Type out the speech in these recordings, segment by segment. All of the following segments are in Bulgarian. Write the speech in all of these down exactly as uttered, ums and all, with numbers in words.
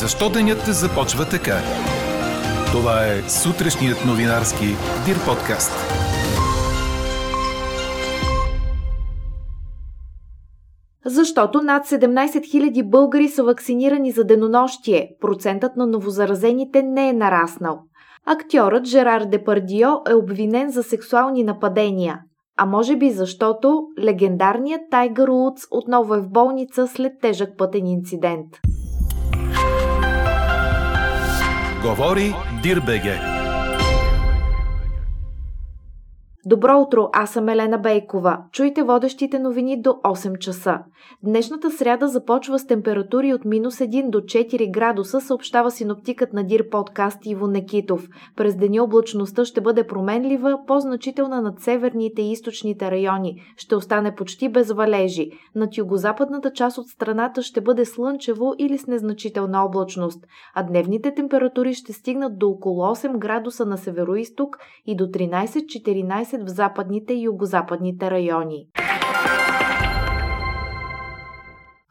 Защо денят започва така? Това е сутрешният новинарски Дир подкаст. Защото над седемнайсет хиляди българи са вакцинирани за денонощие, процентът на новозаразените не е нараснал. Актьорът Жерар Депардио е обвинен за сексуални нападения. А може би защото легендарният Тайгър Уудс отново е в болница след тежък пътен инцидент. Говори Дирбеге. Добро утро, аз съм Елена Бейкова. Чуйте водещите новини до осем часа. Днешната сряда започва с температури от минус един до четири градуса, съобщава синоптикът на Дир подкаст Иво Некитов. През деня облачността ще бъде променлива, по-значителна над северните и източните райони. Ще остане почти без валежи. Над югозападната част от страната ще бъде слънчево или с незначителна облачност. А дневните температури ще стигнат до около осем градуса на североизток и до тринайсет до четиринайсет в западните и югозападните райони.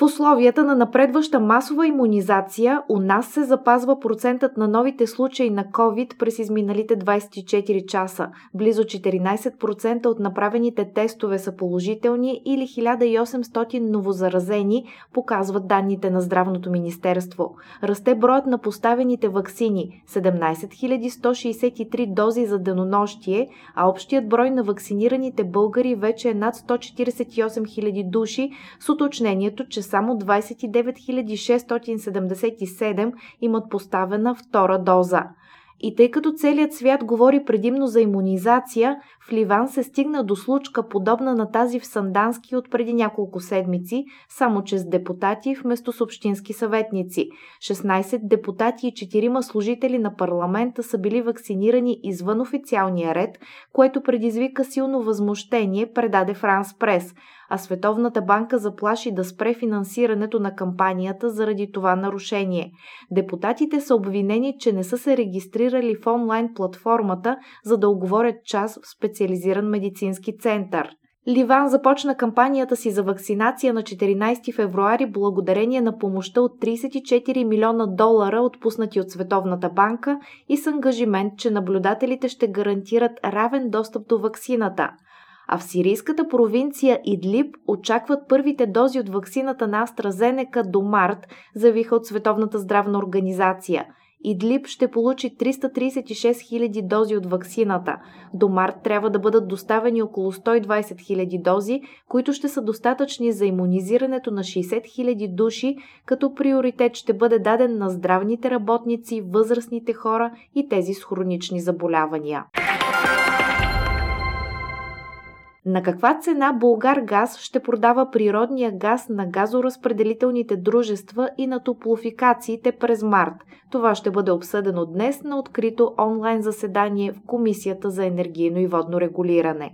В условията на напредваща масова имунизация у нас се запазва процентът на новите случаи на COVID през изминалите двайсет и четири часа. Близо четиринайсет процента от направените тестове са положителни или хиляда и осемстотин новозаразени, показват данните на Здравното министерство. Расте броят на поставените ваксини – седемнайсет хиляди сто шейсет и три дози за денонощие, а общият брой на вакцинираните българи вече е над сто четирийсет и осем хиляди души, с уточнението, че само двайсет и девет хиляди шестстотин седемдесет и седем имат поставена втора доза. И тъй като целият свят говори предимно за имунизация, в Ливан се стигна до случка подобна на тази в Сандански от преди няколко седмици, само че с депутати вместо с общински съветници. шестнайсет депутати и четирима служители на парламента са били вакцинирани извън официалния ред, което предизвика силно възмущение, предаде Франс Прес, а Световната банка заплаши да спре финансирането на кампанията заради това нарушение. Депутатите са обвинени, че не са се регистрирали в онлайн платформата, за да уговорят час в специализиран медицински център. Ливан започна кампанията си за вакцинация на четиринайсети февруари благодарение на помощта от трийсет и четири милиона долара, отпуснати от Световната банка, и с ангажимент, че наблюдателите ще гарантират равен достъп до ваксината. А в сирийската провинция Идлиб очакват първите дози от ваксината на Астразенека до март, заявиха от Световната здравна организация. Идлиб ще получи триста трийсет и шест хиляди дози от ваксината. До март трябва да бъдат доставени около сто и двайсет хиляди дози, които ще са достатъчни за имунизирането на шейсет хиляди души, като приоритет ще бъде даден на здравните работници, възрастните хора и тези с хронични заболявания. На каква цена Булгаргаз ще продава природния газ на газоразпределителните дружества и на топлофикациите през март? Това ще бъде обсъдено днес на открито онлайн заседание в Комисията за енергийно и водно регулиране.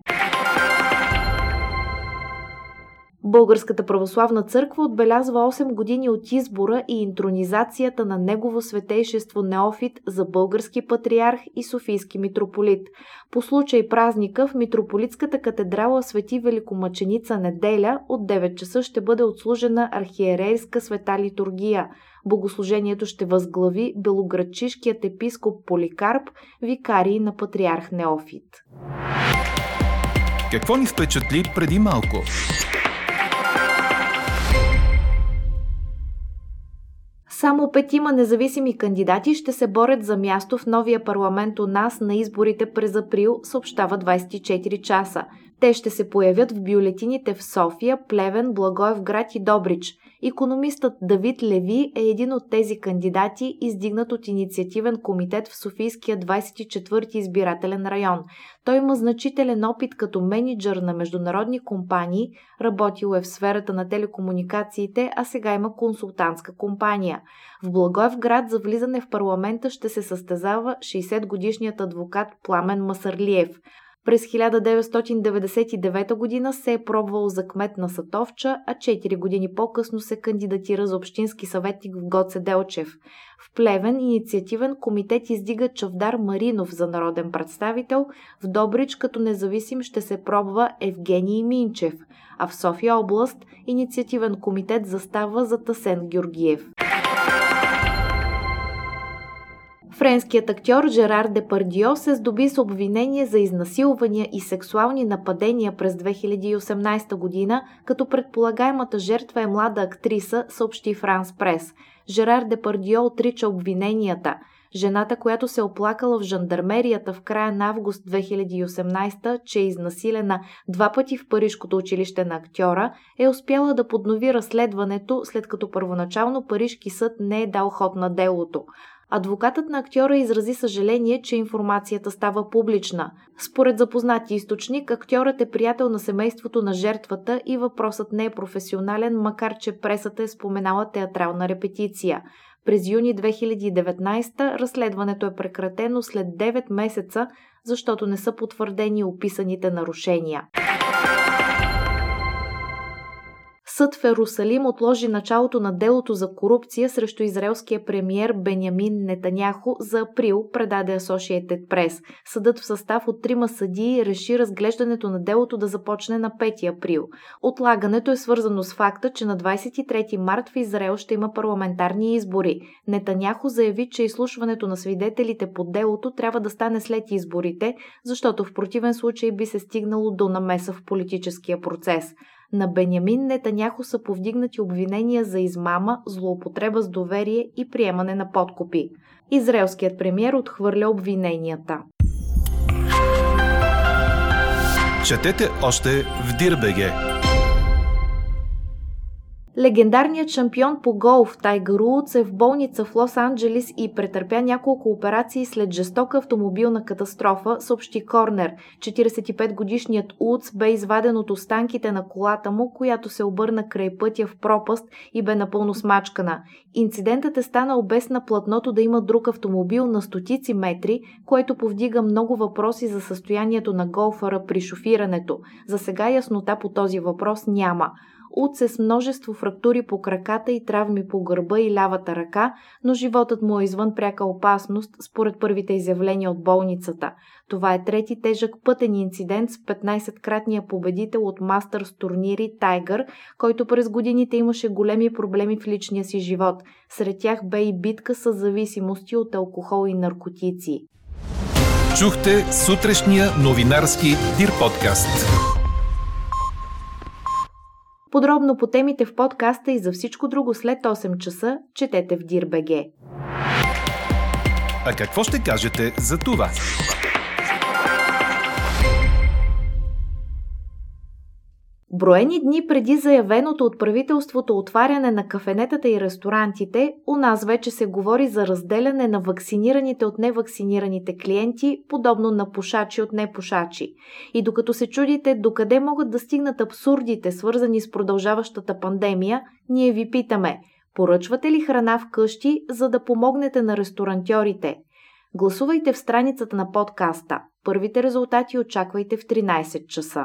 Българската православна църква отбелязва осем години от избора и интронизацията на негово светейшество Неофит за български патриарх и софийски митрополит. По случай празника в митрополитската катедрала Свети Великомъченица неделя от девет часа ще бъде отслужена архиерейска света литургия. Богослужението ще възглави белоградчишкият епископ Поликарп, викарий на патриарх Неофит. Какво ни впечатли преди малко? Само петима независими кандидати ще се борят за място в новия парламент у нас на изборите през април, съобщава двайсет и четири часа. Те ще се появят в бюлетините в София, Плевен, Благоевград и Добрич. Икономистът Давид Леви е един от тези кандидати, издигнат от инициативен комитет в Софийския двайсет и четвърти избирателен район. Той има значителен опит като мениджър на международни компании, работил е в сферата на телекомуникациите, а сега има консултантска компания. В Благоевград за влизане в парламента ще се състезава шейсетгодишният адвокат Пламен Масарлиев. През хиляда деветстотин деветдесет и девета г. се е пробвал за кмет на Сатовча, а четири години по-късно се кандидатира за общински съветник в Гоце Делчев. В Плевен инициативен комитет издига Чавдар Маринов за народен представител, в Добрич като независим ще се пробва Евгений Минчев, а в София област инициативен комитет застава за Тасен Георгиев. Френският актьор Жерар Депардио се здоби с обвинение за изнасилвания и сексуални нападения през две хиляди и осемнадесета година, като предполагаемата жертва е млада актриса, съобщи Франс Прес. Жерар Депардио отрича обвиненията. Жената, която се оплакала в жандармерията в края на август две хиляди и осемнадесета, че е изнасилена два пъти в Парижкото училище на актьора, е успяла да поднови разследването, след като първоначално Парижки съд не е дал ход на делото. Адвокатът на актьора изрази съжаление, че информацията става публична. Според запознати източник, актьорът е приятел на семейството на жертвата и въпросът не е професионален, макар че пресата е споменала театрална репетиция. През юни две хиляди и деветнадесета разследването е прекратено след девет месеца, защото не са потвърдени описаните нарушения. Съд в Ерусалим отложи началото на делото за корупция срещу израелския премиер Бенямин Нетаняху за април, предаде Associated Press. Съдът в състав от трима съдии реши разглеждането на делото да започне на пети април. Отлагането е свързано с факта, че на двадесет и трети март в Израел ще има парламентарни избори. Нетаняху заяви, че изслушването на свидетелите по делото трябва да стане след изборите, защото в противен случай би се стигнало до намеса в политическия процес. На Бенямин Нетаняху са повдигнати обвинения за измама, злоупотреба с доверие и приемане на подкупи. Израелският премиер отхвърля обвиненията. Четете още в Дирбеге. Легендарният шампион по голф Тайгър Уудс е в болница в Лос-Анджелис и претърпя няколко операции след жестока автомобилна катастрофа, съобщи Корнер. четиридесет и пет годишният Уудс бе изваден от останките на колата му, която се обърна край пътя в пропаст и бе напълно смачкана. Инцидентът е станал без на платното да има друг автомобил на стотици метри, което повдига много въпроси за състоянието на голфъра при шофирането. За сега яснота по този въпрос няма. Уудс е с множество фрактури по краката и травми по гърба и лявата ръка, но животът му е извън пряка опасност, според първите изявления от болницата. Това е трети тежък пътен инцидент с петнадесеткратния победител от мастърс турнири Тайгър, който през годините имаше големи проблеми в личния си живот. Сред тях бе и битка с зависимости от алкохол и наркотици. Чухте сутрешния новинарски Дир подкаст. Подробно по темите в подкаста и за всичко друго след осем часа четете в Дир точка бг. А какво ще кажете за това? Броени дни преди заявеното от правителството отваряне на кафенетата и ресторантите, у нас вече се говори за разделяне на вакцинираните от невакцинираните клиенти, подобно на пушачи от непушачи. И докато се чудите докъде могат да стигнат абсурдите, свързани с продължаващата пандемия, ние ви питаме: поръчвате ли храна вкъщи, за да помогнете на ресторантьорите? Гласувайте в страницата на подкаста. Първите резултати очаквайте в тринадесет часа.